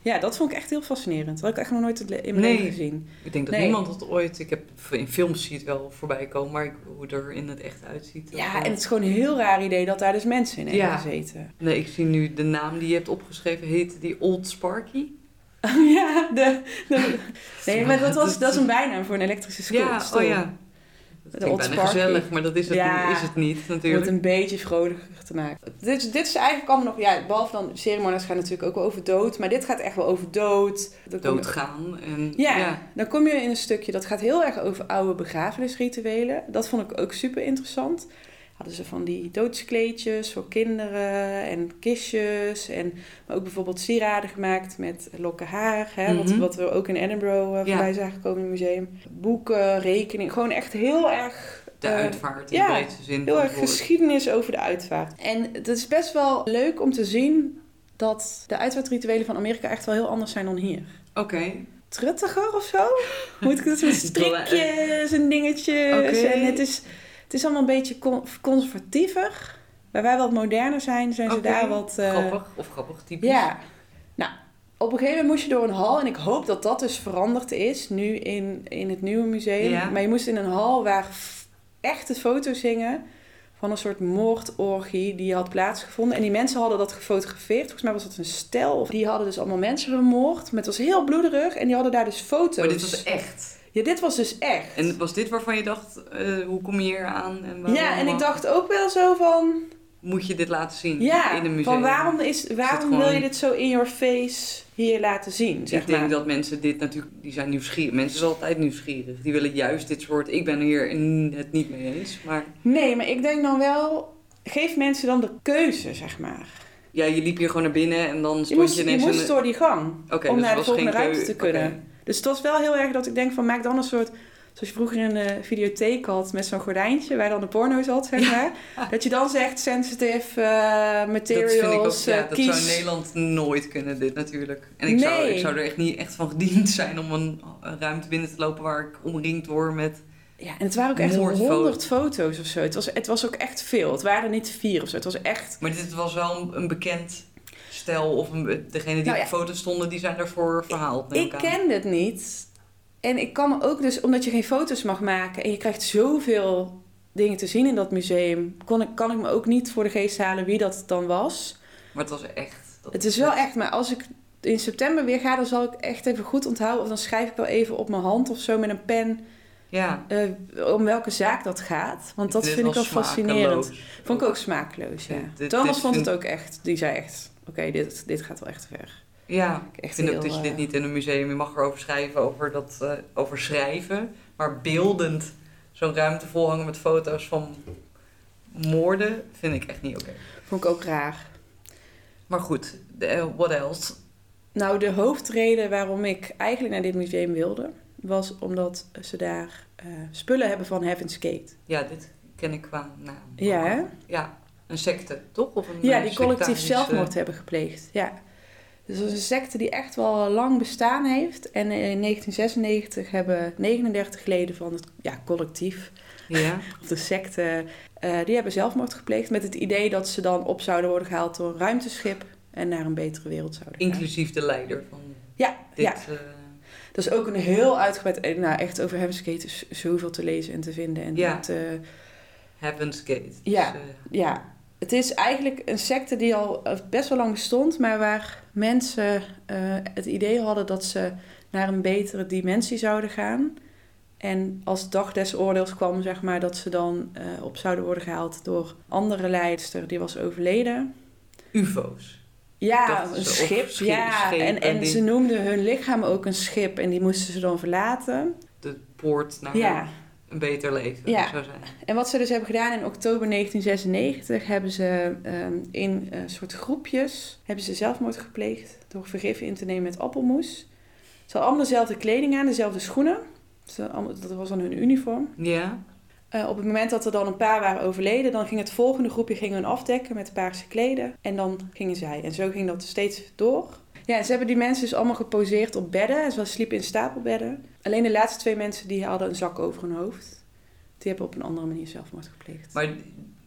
Ja, dat vond ik echt heel fascinerend. Dat had ik echt nog nooit in mijn leven gezien. Ik denk dat niemand dat ooit... Ik heb in films zie het wel voorbij komen, maar hoe er in het echt uitziet. Ja, en het is gewoon een heel raar idee dat daar dus mensen in hebben gezeten. Nee, ik zie nu de naam die je hebt opgeschreven, heette die Old Sparky? Ja, maar dat is een bijnaam voor een elektrische stoel. Dat klinkt bijna gezellig, maar dat is het, is het niet natuurlijk. Om het een beetje vrolijker te maken. Dit is eigenlijk allemaal nog... Ja, behalve dan ceremonies gaan natuurlijk ook wel over dood. Maar dit gaat echt wel over dood. Doodgaan. Dan kom je in een stukje. Dat gaat heel erg over oude begrafenisrituelen. Dat vond ik ook super interessant. Hadden ze van die doodskleedjes voor kinderen en kistjes. Maar ook bijvoorbeeld sieraden gemaakt met lokken haar. Hè, mm-hmm. wat we ook in Edinburgh voorbij zagen komen in het museum. Boeken, rekening. Gewoon echt heel erg... De uitvaart in de breedste zin. Heel erg geschiedenis over de uitvaart. En het is best wel leuk om te zien dat de uitvaartrituelen van Amerika echt wel heel anders zijn dan hier. Oké. Truttiger of zo? Moet ik dat met strikjes en dingetjes. En het is allemaal een beetje conservatiever. Waar wij wat moderner zijn ze daar wat... Grappig typisch. Ja. Nou, op een gegeven moment moest je door een hal. En ik hoop dat dat dus veranderd is. Nu in het nieuwe museum. Ja. Maar je moest in een hal waar echte foto's hingen. Van een soort moordorgie die had plaatsgevonden. En die mensen hadden dat gefotografeerd. Volgens mij was dat een stel. Die hadden dus allemaal mensen vermoord. Maar het was heel bloederig. En die hadden daar dus foto's. Maar dit was echt... Ja, dit was dus echt. En was dit waarvan je dacht, hoe kom je hier aan? En ik dacht ook wel zo van... Moet je dit laten zien in een museum? Van waarom wil je dit zo in your face hier laten zien? Zeg ik denk dat mensen dit natuurlijk... Die zijn nieuwsgierig. Mensen zijn altijd nieuwsgierig. Die willen juist dit soort... Ik ben hier het niet mee eens. Maar... Nee, maar ik denk dan wel... Geef mensen dan de keuze, Ja, je liep hier gewoon naar binnen en dan stond je ineens... Je moest door die gang. Om naar de volgende ruimte te kunnen. Dus het was wel heel erg dat ik denk van maak dan een soort... Zoals je vroeger in de videotheek had met zo'n gordijntje... waar dan de porno zat, maar. Dat je dan zegt sensitive materials, dat vind ik ook, dat zou in Nederland nooit kunnen, dit natuurlijk. En ik zou er echt niet echt van gediend zijn... om een ruimte binnen te lopen waar ik omringd word met... Ja, en het waren ook echt 100 foto's of zo. Het was ook echt veel. Het waren niet 4 of zo. Het was echt... Maar dit was wel een bekend... Stel, of degene die op de foto stonden, die zijn daarvoor verhaald. Ik ken dit niet. En ik kan ook dus, omdat je geen foto's mag maken... en je krijgt zoveel dingen te zien in dat museum... kan ik me ook niet voor de geest halen wie dat dan was. Maar het was echt. Het is wel echt, maar als ik in september weer ga... dan zal ik echt even goed onthouden. Of dan schrijf ik wel even op mijn hand of zo met een pen... Ja. Om welke zaak dat gaat. Want dat vind ik al fascinerend. Vond ik ook smakeloos, Thomas vond het ook echt. Die zei echt... Oké, dit gaat wel echt ver. Ja, ik vind ook dat je dit niet in een museum... Je mag erover schrijven, over schrijven. Maar beeldend zo'n ruimte volhangen met foto's van moorden... vind ik echt niet oké. Vond ik ook raar. Maar goed, what else? Nou, de hoofdreden waarom ik eigenlijk naar dit museum wilde... was omdat ze daar spullen hebben van Heaven's Gate. Ja, dit ken ik qua naam. Ja, hè? Ja. Een secte, toch? Of een die collectief zelfmoord hebben gepleegd. Ja. Dus dat is een secte die echt wel lang bestaan heeft. En in 1996 hebben 39 leden van het collectief... Ja. of de secte... die hebben zelfmoord gepleegd... met het idee dat ze dan op zouden worden gehaald door een ruimteschip... en naar een betere wereld zouden gaan. Inclusief de leider van dit... Dat is ook een heel uitgebreid... Nou, echt over Heaven's Gate is zoveel te lezen en te vinden. En ja, dat, Heaven's Gate. Ja, dus, ja. Het is eigenlijk een secte die al best wel lang bestond, maar waar mensen het idee hadden dat ze naar een betere dimensie zouden gaan. En als dag des oordeels kwam, zeg maar, dat ze dan op zouden worden gehaald door andere leidster. Die was overleden. UFO's. Ja, een schip. Ja, en ze noemden hun lichaam ook een schip en die moesten ze dan verlaten. De poort naar een beter leven. Ja. Zou zijn. En wat ze dus hebben gedaan in oktober 1996... hebben ze in soort groepjes hebben ze zelfmoord gepleegd door vergif in te nemen met appelmoes. Ze hadden allemaal dezelfde kleding aan, dezelfde schoenen. Dat was dan hun uniform. Ja. Op het moment dat er dan een paar waren overleden, dan ging het volgende groepje hun afdekken met paarse kleden. En dan gingen zij. En zo ging dat steeds door. Ja, ze hebben die mensen dus allemaal geposeerd op bedden. En ze sliepen in stapelbedden. Alleen de laatste twee mensen die hadden een zak over hun hoofd. Die hebben op een andere manier zelfmoord gepleegd. Maar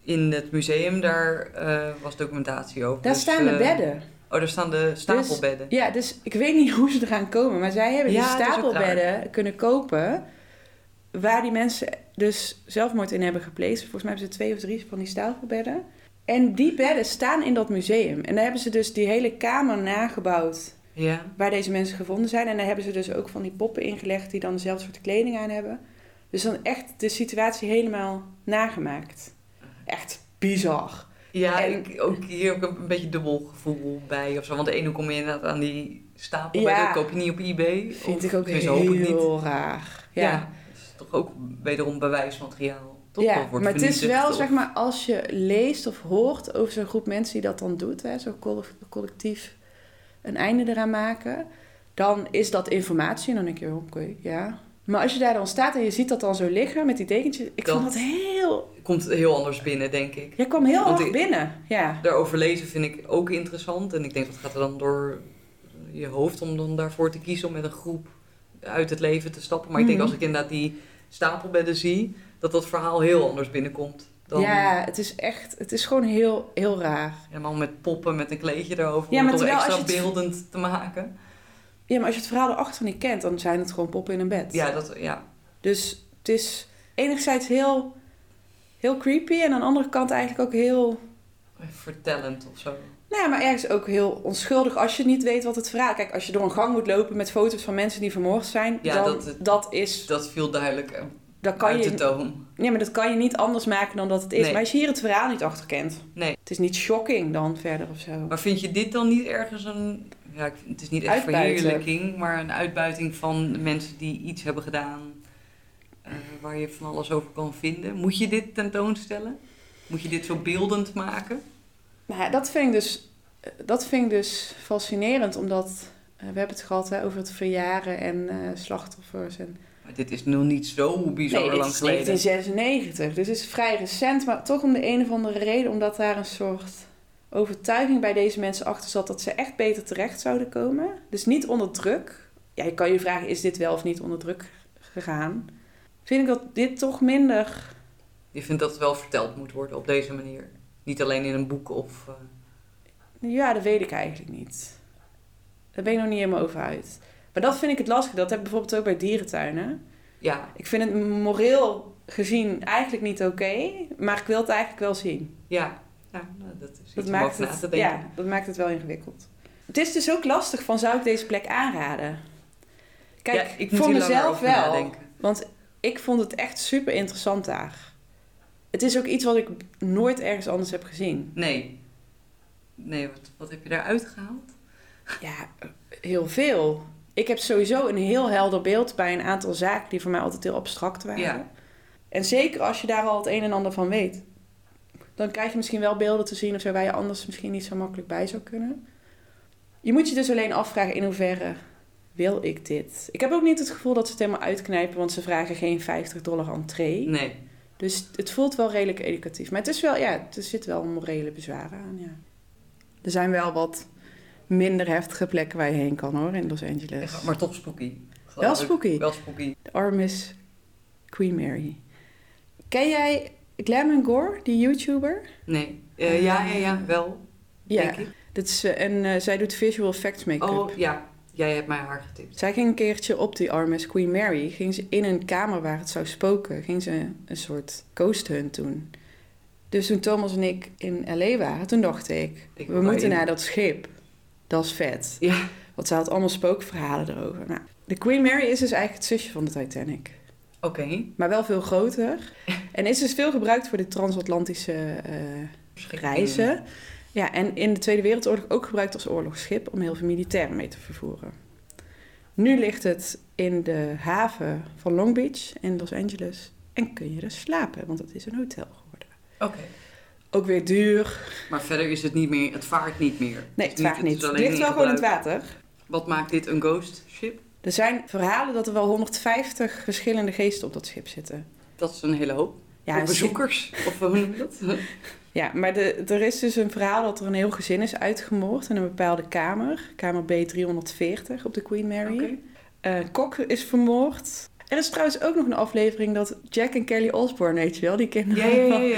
in het museum, daar was documentatie over. Daar dus, staan de bedden. Oh, daar staan de stapelbedden. Dus, ja, dus ik weet niet hoe ze eraan komen. Maar zij hebben die stapelbedden kunnen kopen. Waar die mensen dus zelfmoord in hebben gepleegd. Volgens mij hebben ze 2 of 3 van die stapelbedden. En die bedden staan in dat museum. En daar hebben ze dus die hele kamer nagebouwd. Ja. Waar deze mensen gevonden zijn. En daar hebben ze dus ook van die poppen ingelegd die dan dezelfde soort kleding aan hebben. Dus dan echt de situatie helemaal nagemaakt. Echt bizar. Ja, en hier ook een beetje dubbel gevoel bij of zo. Want de ene kom je inderdaad aan die stapel bij. Dat koop je niet op eBay. Vind ik ook heel raar. Ja. Dat is toch ook wederom bewijsmateriaal. Ja, maar het is wel, zeg maar, als je leest of hoort over zo'n groep mensen die dat dan doet, hè, zo collectief een einde eraan maken, dan is dat informatie en dan denk je, oké, ja. Maar als je daar dan staat en je ziet dat dan zo liggen met die dekentjes, ik vond dat heel... Komt heel anders binnen, denk ik. Ja, kwam heel anders binnen, ja. Daarover lezen vind ik ook interessant en ik denk, dat gaat er dan door je hoofd om dan daarvoor te kiezen om met een groep uit het leven te stappen. Maar ik denk, als ik inderdaad die stapelbedden zie, dat verhaal heel anders binnenkomt. Dan... Ja, het is gewoon heel, heel raar. Helemaal met poppen, met een kleedje daarover, om het toch extra beeldend te maken. Ja, maar als je het verhaal erachter niet kent, dan zijn het gewoon poppen in een bed. Ja, ja. Dus het is enerzijds heel, heel creepy en aan de andere kant eigenlijk ook heel... Vertellend of zo. Nou, maar ergens ook heel onschuldig als je niet weet wat het verhaal... Kijk, als je door een gang moet lopen met foto's van mensen die vermoord zijn, ja, dan dat is... Dat viel duidelijk... Dat kan uit de toon. Ja, maar dat kan je niet anders maken dan dat het is. Nee. Maar als je hier het verhaal niet achter kent. Nee. Het is niet shocking dan verder of zo. Maar vind je dit dan niet ergens een... Ja, het is niet echt verheerlijking, maar een uitbuiting van mensen die iets hebben gedaan... waar je van alles over kan vinden. Moet je dit tentoonstellen? Moet je dit zo beeldend maken? Nou, dat vind ik dus fascinerend, omdat... we hebben het gehad over het verjaren en slachtoffers en... Maar dit is nog niet zo bizar lang geleden. Nee, dit is 1996. Dus het is vrij recent. Maar toch om de een of andere reden. Omdat daar een soort overtuiging bij deze mensen achter zat. Dat ze echt beter terecht zouden komen. Dus niet onder druk. Ja, je kan je vragen. Is dit wel of niet onder druk gegaan? Vind ik dat dit toch minder... Je vindt dat het wel verteld moet worden op deze manier? Niet alleen in een boek of... Ja, dat weet ik eigenlijk niet. Daar ben ik nog niet helemaal over uit. Maar dat vind ik het lastig. Dat heb ik bijvoorbeeld ook bij dierentuinen. Ja. Ik vind het moreel gezien eigenlijk niet oké, maar ik wil het eigenlijk wel zien. Ja, ja, dat is iets om over na te denken. Ja, dat maakt het wel ingewikkeld. Het is dus ook lastig van, zou ik deze plek aanraden? Kijk, ja, ik voor mezelf wel. Nadenken. Want ik vond het echt super interessant daar. Het is ook iets wat ik nooit ergens anders heb gezien. Nee, wat heb je daaruit gehaald? Ja, heel veel. Ik heb sowieso een heel helder beeld bij een aantal zaken die voor mij altijd heel abstract waren. Ja. En zeker als je daar al het een en ander van weet. Dan krijg je misschien wel beelden te zien of zo waar je anders misschien niet zo makkelijk bij zou kunnen. Je moet je dus alleen afvragen in hoeverre wil ik dit? Ik heb ook niet het gevoel dat ze het helemaal uitknijpen, want ze vragen geen $50 entree. Nee. Dus het voelt wel redelijk educatief. Maar het is wel, er zit wel morele bezwaren aan, ja. Er zijn wel wat... minder heftige plekken waar je heen kan, hoor, in Los Angeles. Ja, maar toch spooky. Wel spooky. De armis Queen Mary. Ken jij Glam & Gore, die YouTuber? Nee. Wel. Ja. Denk ik. Dat is zij doet visual effects make-up. Oh, ja. Jij hebt mij haar getipt. Zij ging een keertje op die arm als Queen Mary. Ging ze in een kamer waar het zou spoken. Ging ze een soort ghost hunt doen. Dus toen Thomas en ik in L.A. waren, toen dacht ik we moeten naar dat schip. Dat is vet. Ja. Want ze had allemaal spookverhalen erover. Nou, de Queen Mary is dus eigenlijk het zusje van de Titanic. Oké. Okay. Maar wel veel groter. En is dus veel gebruikt voor de transatlantische reizen. Ja, en in de Tweede Wereldoorlog ook gebruikt als oorlogsschip om heel veel militairen mee te vervoeren. Nu ligt het in de haven van Long Beach in Los Angeles. En kun je er slapen, want het is een hotel geworden. Oké. Okay. Ook weer duur. Maar verder is het niet meer, het vaart niet meer. Nee, het vaart niet. Het ligt wel gewoon in het water. Wat maakt dit een ghost ship? Er zijn verhalen dat er wel 150 verschillende geesten op dat schip zitten. Dat is een hele hoop. Ja, bezoekers, of hoe noem je dat? Ja, maar er is dus een verhaal dat er een heel gezin is uitgemoord in een bepaalde kamer. Kamer B340 op de Queen Mary. Okay. Kok is vermoord. Er is trouwens ook nog een aflevering dat Jack en Kelly Osborne, weet je wel, die kinderen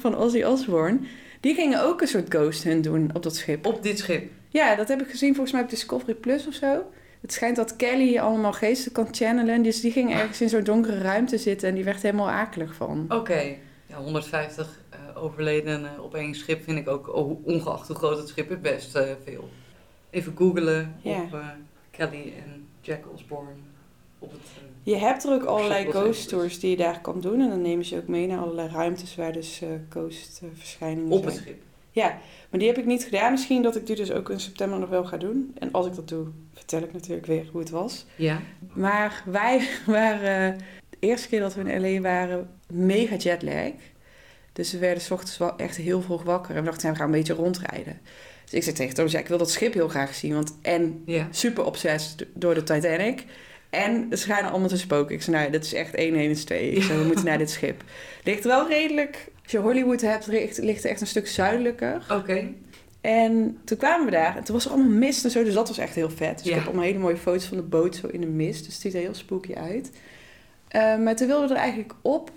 van Ozzy Osbourne. Die gingen ook een soort ghost hunt doen op dat schip. Op dit schip? Ja, dat heb ik gezien volgens mij op Discovery Plus of zo. Het schijnt dat Kelly allemaal geesten kan channelen. Dus die ging ergens in zo'n donkere ruimte zitten en die werd helemaal akelig van. Oké. Okay. Ja, 150 overleden op één schip vind ik ook, ongeacht hoe groot het schip is, best veel. Even googlen op Kelly en Jack Osborne. Op het, je hebt er ook allerlei ghost tours die je daar kan doen. En dan nemen ze ook mee naar allerlei ruimtes waar dus ghost verschijningen op zijn. Op het schip? Ja, maar die heb ik niet gedaan. Misschien dat ik die dus ook in september nog wel ga doen. En als ik dat doe, vertel ik natuurlijk weer hoe het was. Ja. Maar wij waren de eerste keer dat we in L.A. waren mega jetlag. Dus we werden 's ochtends wel echt heel vroeg wakker. En we dachten, we gaan een beetje rondrijden. Dus ik zei tegen Thomas, ik wil dat schip heel graag zien. Want super obsessed door de Titanic. En ze schijnen allemaal te spoken. Ik zei, nou, dat is echt 1-1-2. Ik zei, we moeten naar dit schip. Ligt wel redelijk... Als je Hollywood hebt, ligt het echt een stuk zuidelijker. Oké. Okay. En toen kwamen we daar. En toen was er allemaal mist en zo. Dus dat was echt heel vet. Dus ik heb allemaal hele mooie foto's van de boot zo in de mist. Dus het ziet er heel spooky uit. Maar toen wilden we er eigenlijk op.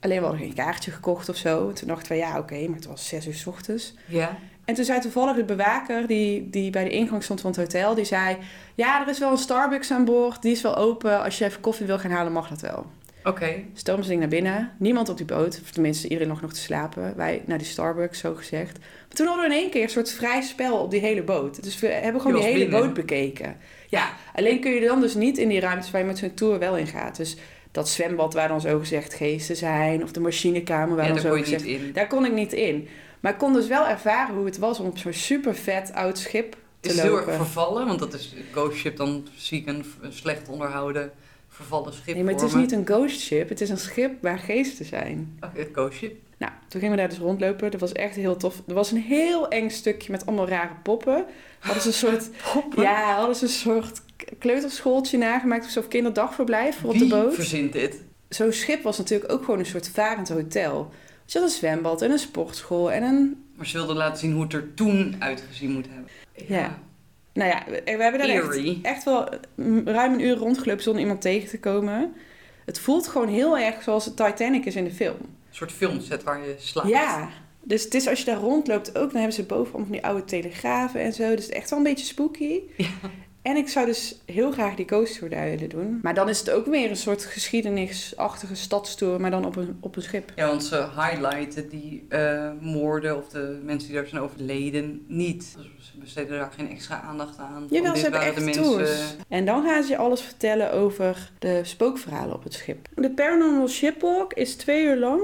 Alleen we hadden geen kaartje gekocht of zo. En toen dachten we, maar het was 6:00 ochtends. Ja. En toen zei toevallig de bewaker die bij de ingang stond van het hotel. Die zei, er is wel een Starbucks aan boord. Die is wel open. Als je even koffie wil gaan halen, mag dat wel. Oké. Storm ze ding naar binnen. Niemand op die boot. Of tenminste, iedereen lag nog te slapen. Wij naar die Starbucks, zo gezegd. Maar toen hadden we in één keer een soort vrij spel op die hele boot. Dus we hebben gewoon die hele boot bekeken. Ja, alleen kun je dan dus niet in die ruimtes waar je met zo'n tour wel in gaat. Dus dat zwembad waar dan zo gezegd geesten zijn. Of de machinekamer waar dan zo gezegd... Daar kon ik niet in. Maar ik kon dus wel ervaren hoe het was om op zo'n super vet oud schip te lopen. Is het heel erg vervallen? Want dat is ghost ship dan ziek en slecht onderhouden... vervallen schip. Nee, maar het is niet een ghost ship. Het is een schip waar geesten zijn. Oké, het ghost ship. Nou, toen gingen we daar dus rondlopen. Dat was echt heel tof. Er was een heel eng stukje met allemaal rare poppen. Hadden ze een soort... Poppen? Ja, hadden ze een soort kleuterschooltje nagemaakt. Alsof kinderdagverblijf voor op de boot. Wie verzint dit? Zo'n schip was natuurlijk ook gewoon een soort varend hotel. Dus je had een zwembad en een sportschool en een... Maar ze wilden laten zien hoe het er toen uitgezien moet hebben. Ja. Nou ja, we hebben daar echt wel ruim een uur rondgelopen zonder iemand tegen te komen. Het voelt gewoon heel erg zoals de Titanic is in de film. Een soort filmset waar je slaapt. Ja, dus het is als je daar rondloopt ook, dan hebben ze bovenop van die oude telegrafen en zo. Dus het is echt wel een beetje spooky. Ja. En ik zou dus heel graag die ghost tour daar willen doen. Maar dan is het ook weer een soort geschiedenisachtige stadstour, maar dan op een schip. Ja, want ze highlighten die moorden of de mensen die daar zijn overleden niet. Dus ze besteden daar geen extra aandacht aan. Jawel, ze hebben echt de mensen... tours. En dan gaan ze je alles vertellen over de spookverhalen op het schip. De Paranormal Shipwalk is 2 uur lang.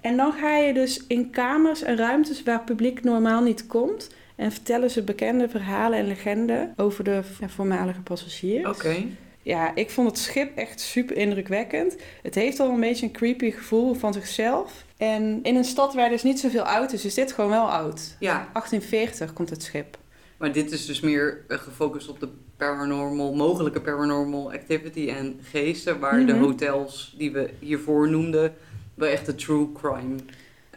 En dan ga je dus in kamers en ruimtes waar het publiek normaal niet komt... En vertellen ze bekende verhalen en legenden over de voormalige passagiers. Oké. Ja, ik vond het schip echt super indrukwekkend. Het heeft al een beetje een creepy gevoel van zichzelf. En in een stad waar dus niet zoveel oud is, is dit gewoon wel oud. Ja. 1840 komt het schip. Maar dit is dus meer gefocust op de mogelijke paranormal activity en geesten. Waar de hotels die we hiervoor noemden, wel echt de true crime...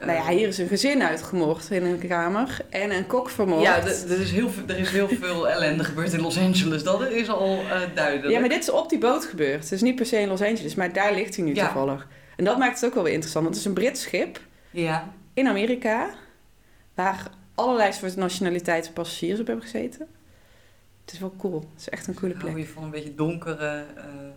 Nou ja, hier is een gezin uitgemoord in een kamer en een kok vermoord. Ja, er is heel veel ellende gebeurd in Los Angeles. Dat is al duidelijk. Ja, maar dit is op die boot gebeurd. Het is niet per se in Los Angeles, maar daar ligt hij nu toevallig. En dat maakt het ook wel weer interessant. Want het is een Brits schip in Amerika, waar allerlei soorten nationaliteiten passagiers op hebben gezeten. Het is wel cool. Het is echt een coole plek. Je van een beetje donkere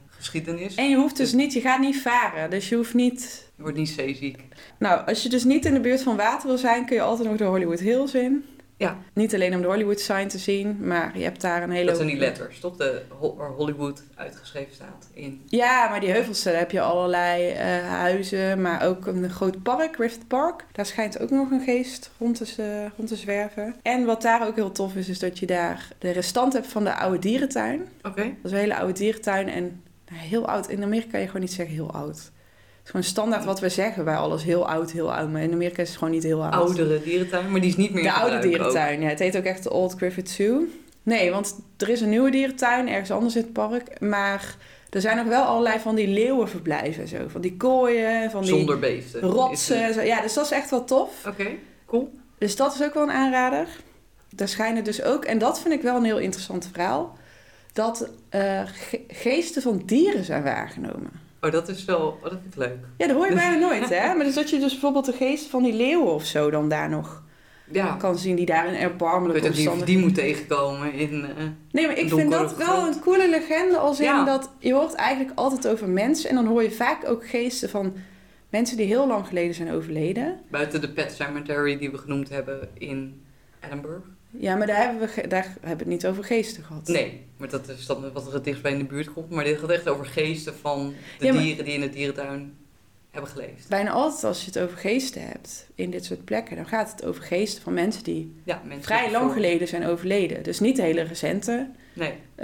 geschiedenis. En je hoeft dus niet, je gaat niet varen. Dus je hoeft niet... Je wordt niet zeeziek. Nou, als je dus niet in de buurt van water wil zijn, kun je altijd nog de Hollywood Hills in. Ja. Niet alleen om de Hollywood sign te zien, maar je hebt daar een hele... Dat zijn die letters, toch? Waar Hollywood uitgeschreven staat in. Ja, maar die heuvels, daar heb je allerlei huizen, maar ook een groot park, Rift Park. Daar schijnt ook nog een geest rond te zwerven. En wat daar ook heel tof is, is dat je daar de restant hebt van de oude dierentuin. Oké. Dat is een hele oude dierentuin en heel oud. In Amerika kan je gewoon niet zeggen heel oud. Het is gewoon standaard wat we zeggen bij alles. Heel oud. Maar in Amerika is het gewoon niet heel oud. Oudere dierentuin, maar die is niet meer de oude dierentuin, ja. Het heet ook echt de Old Griffith Zoo. Nee, want er is een nieuwe dierentuin ergens anders in het park. Maar er zijn nog wel allerlei van die leeuwenverblijven en zo. Van die kooien, van zonder die beesten, rotsen en zo. Ja, dus dat is echt wel tof. Oké, cool. Dus dat is ook wel een aanrader. Daar schijnen dus ook, en dat vind ik wel een heel interessant verhaal, dat geesten van dieren zijn waargenomen. Oh, dat is wel... Oh, dat vind ik leuk. Ja, dat hoor je bijna nooit, hè? Maar dus dat je dus bijvoorbeeld de geest van die leeuwen of zo dan daar nog kan zien. Die daar in erbarmelijke omstandigheden... Die moet tegenkomen in nee, maar ik vind dat wel een coole legende. Als in dat... Je hoort eigenlijk altijd over mensen. En dan hoor je vaak ook geesten van mensen die heel lang geleden zijn overleden. Buiten de Pet Sematary die we genoemd hebben in Edinburgh. Ja, maar daar hebben we het niet over geesten gehad. Nee, maar dat is dan wat er het dichtst bij in de buurt komt. Maar dit gaat echt over geesten van de dieren die in de dierentuin hebben geleefd. Bijna altijd als je het over geesten hebt in dit soort plekken, dan gaat het over geesten van mensen die vrij lang geleden zijn overleden. Dus niet hele recente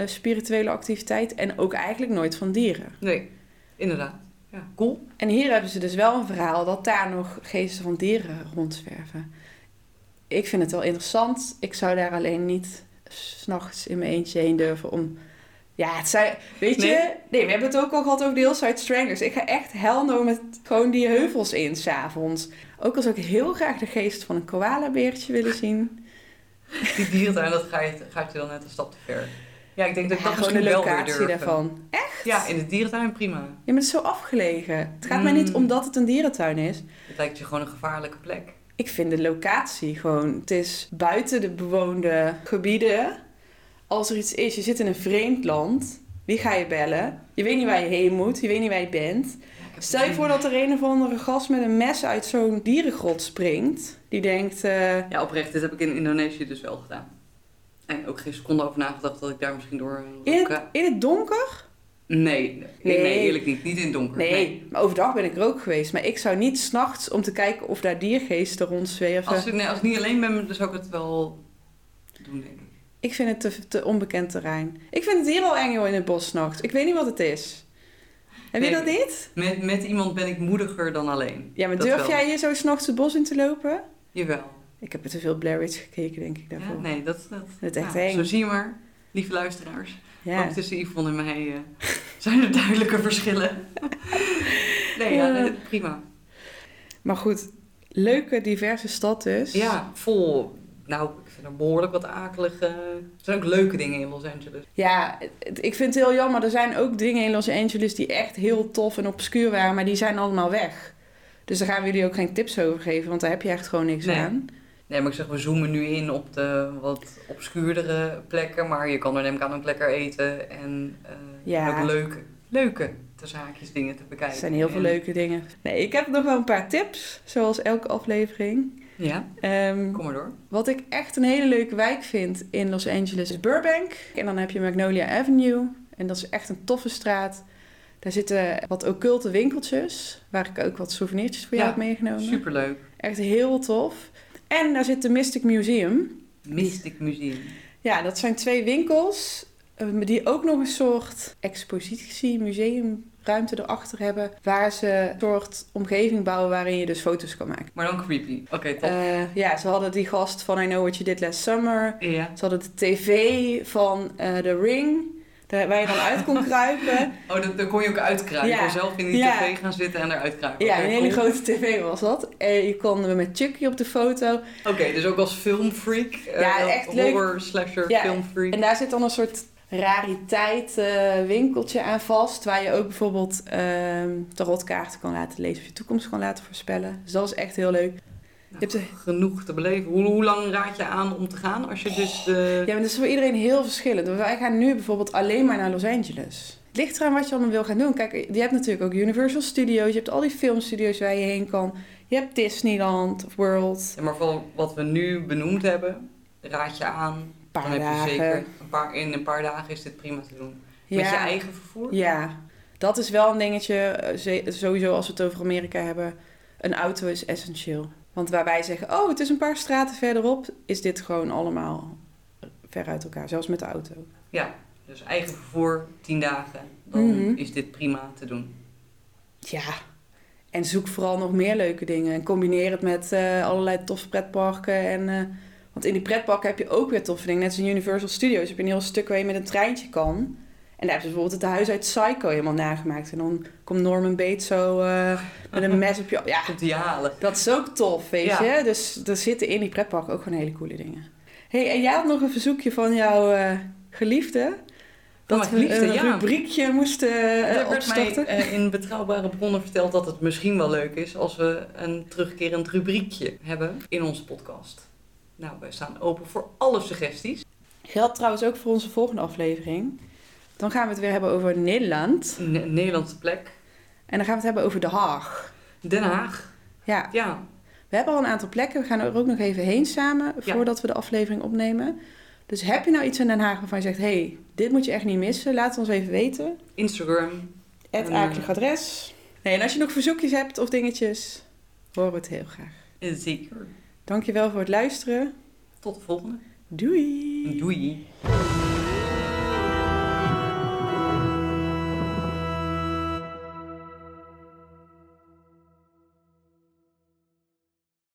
spirituele activiteit en ook eigenlijk nooit van dieren. Nee, inderdaad. Ja, cool. En hier hebben ze dus wel een verhaal dat daar nog geesten van dieren rondzwerven. Ik vind het wel interessant. Ik zou daar alleen niet 's nachts in mijn eentje heen durven om... Ja, het zijn... Nee, we hebben het ook al gehad over de Hillside Stranglers. Ik ga echt hell no met gewoon die heuvels in 's avonds. Ook al zou ik heel graag de geest van een koalabeertje willen zien. Die dierentuin, dat gaat je dan net een stap te ver. Ja, ik denk dat dat misschien wel weer durven. Daarvan. Echt? Ja, in de dierentuin prima. Ja, maar het is zo afgelegen. Het gaat mij niet omdat het een dierentuin is. Het lijkt je gewoon een gevaarlijke plek. Ik vind de locatie gewoon... Het is buiten de bewoonde gebieden. Als er iets is, je zit in een vreemd land. Wie ga je bellen? Je weet niet waar je heen moet. Je weet niet waar je bent. Stel je voor dat er een of andere gast met een mes uit zo'n dierengrot springt. Die denkt... Ja, oprecht. Dit heb ik in Indonesië dus wel gedaan. En ook geen seconde over nagedacht dat ik daar misschien door... In het donker? Nee, eerlijk niet. Niet in het donker. Nee, maar overdag ben ik er ook geweest. Maar ik zou niet 's nachts om te kijken of daar diergeesten rondzwerven. Als ik niet alleen ben, dan zou ik het wel doen, denk ik. Ik vind het te onbekend terrein. Ik vind het hier al eng, joh, in het bos 's nachts. Ik weet niet wat het is. Heb je dat niet? Met iemand ben ik moediger dan alleen. Ja, maar dat durf wel. Jij hier zo 's nachts het bos in te lopen? Jawel. Ik heb te veel Blair Witch gekeken, denk ik, daarvoor. Ja, nee, dat is echt eng. Zo zie je maar, lieve luisteraars. Ja. Ook tussen Yvonne en mij zijn er duidelijke verschillen. Prima. Maar goed, leuke, diverse stad dus. Ja, vol. Nou, ik vind er behoorlijk wat akelige... Er zijn ook leuke dingen in Los Angeles. Ja, ik vind het heel jammer. Er zijn ook dingen in Los Angeles die echt heel tof en obscuur waren. Maar die zijn allemaal weg. Dus daar gaan we jullie ook geen tips over geven. Want daar heb je echt gewoon niks aan. Nee, maar ik zeg, we zoomen nu in op de wat obscuurdere plekken. Maar je kan er namelijk aan ook lekker eten. En ook leuke zaakjes dingen te bekijken. Er zijn heel veel leuke dingen. Nee, ik heb nog wel een paar tips. Zoals elke aflevering. Ja, kom maar door. Wat ik echt een hele leuke wijk vind in Los Angeles is Burbank. En dan heb je Magnolia Avenue. En dat is echt een toffe straat. Daar zitten wat occulte winkeltjes. Waar ik ook wat souvenirtjes voor jou heb meegenomen. Superleuk. Echt heel tof. En daar zit de Mystic Museum. Mystic Museum. Ja, dat zijn 2 winkels die ook nog een soort expositie, museumruimte erachter hebben. Waar ze een soort omgeving bouwen waarin je dus foto's kan maken. Maar dan creepy. Oké, top. Ze hadden die gast van I Know What You Did Last Summer. Yeah. Ze hadden de tv van The Ring. Waar je dan uit kon kruipen. Oh, daar kon je ook uitkruipen. Ja. Zelf in die tv gaan zitten en eruit kruipen. Ja, een hele grote tv was dat. En je kon met Chucky op de foto. Oké, dus ook als filmfreak. Ja, echt leuk. Horror/slasher filmfreak. En daar zit dan een soort rariteit winkeltje aan vast. Waar je ook bijvoorbeeld tarotkaarten kan laten lezen. Of je toekomst kan laten voorspellen. Dus dat is echt heel leuk. Je hebt genoeg te beleven. Hoe lang raad je aan om te gaan als je dus de... Ja, maar dat is voor iedereen heel verschillend. Wij gaan nu bijvoorbeeld alleen maar naar Los Angeles. Het ligt eraan wat je allemaal wil gaan doen. Kijk, je hebt natuurlijk ook Universal Studios. Je hebt al die filmstudios waar je heen kan. Je hebt Disneyland of World. Ja, maar van wat we nu benoemd hebben, raad je aan. Een paar dagen. Heb je zeker in een paar dagen is dit prima te doen. Ja. Met je eigen vervoer? Ja, dat is wel een dingetje. Sowieso als we het over Amerika hebben. Een auto is essentieel. Want waar wij zeggen, oh, het is een paar straten verderop, is dit gewoon allemaal ver uit elkaar. Zelfs met de auto. Ja, dus eigen vervoer, 10 dagen. Dan is dit prima te doen. Ja, en zoek vooral nog meer leuke dingen. En combineer het met allerlei toffe pretparken. Want in die pretparken heb je ook weer toffe dingen. Net als in Universal Studios heb je een heel stuk waar je met een treintje kan. En daar hebben ze bijvoorbeeld het huis uit Psycho helemaal nagemaakt. En dan komt Norman Bates zo met een mes op je... Ja, komt die halen. Dat is ook tof, weet je. Dus er zitten in die pretpark ook gewoon hele coole dingen. Hey, en jij had nog een verzoekje van jouw geliefde. Dat we een rubriekje moesten opstarten. Mij, in Betrouwbare Bronnen verteld dat het misschien wel leuk is als we een terugkerend rubriekje hebben in onze podcast. Nou, wij staan open voor alle suggesties. Geldt trouwens ook voor onze volgende aflevering. Dan gaan we het weer hebben over Nederland. Een Nederlandse plek. En dan gaan we het hebben over Den Haag. Den Haag. Ja. We hebben al een aantal plekken. We gaan er ook nog even heen samen voordat we de aflevering opnemen. Dus heb je nou iets in Den Haag waarvan je zegt, hey, dit moet je echt niet missen. Laat het ons even weten. Instagram. @akeliggadres. Nee, en als je nog verzoekjes hebt of dingetjes, horen we het heel graag. Zeker. Dankjewel voor het luisteren. Tot de volgende. Doei.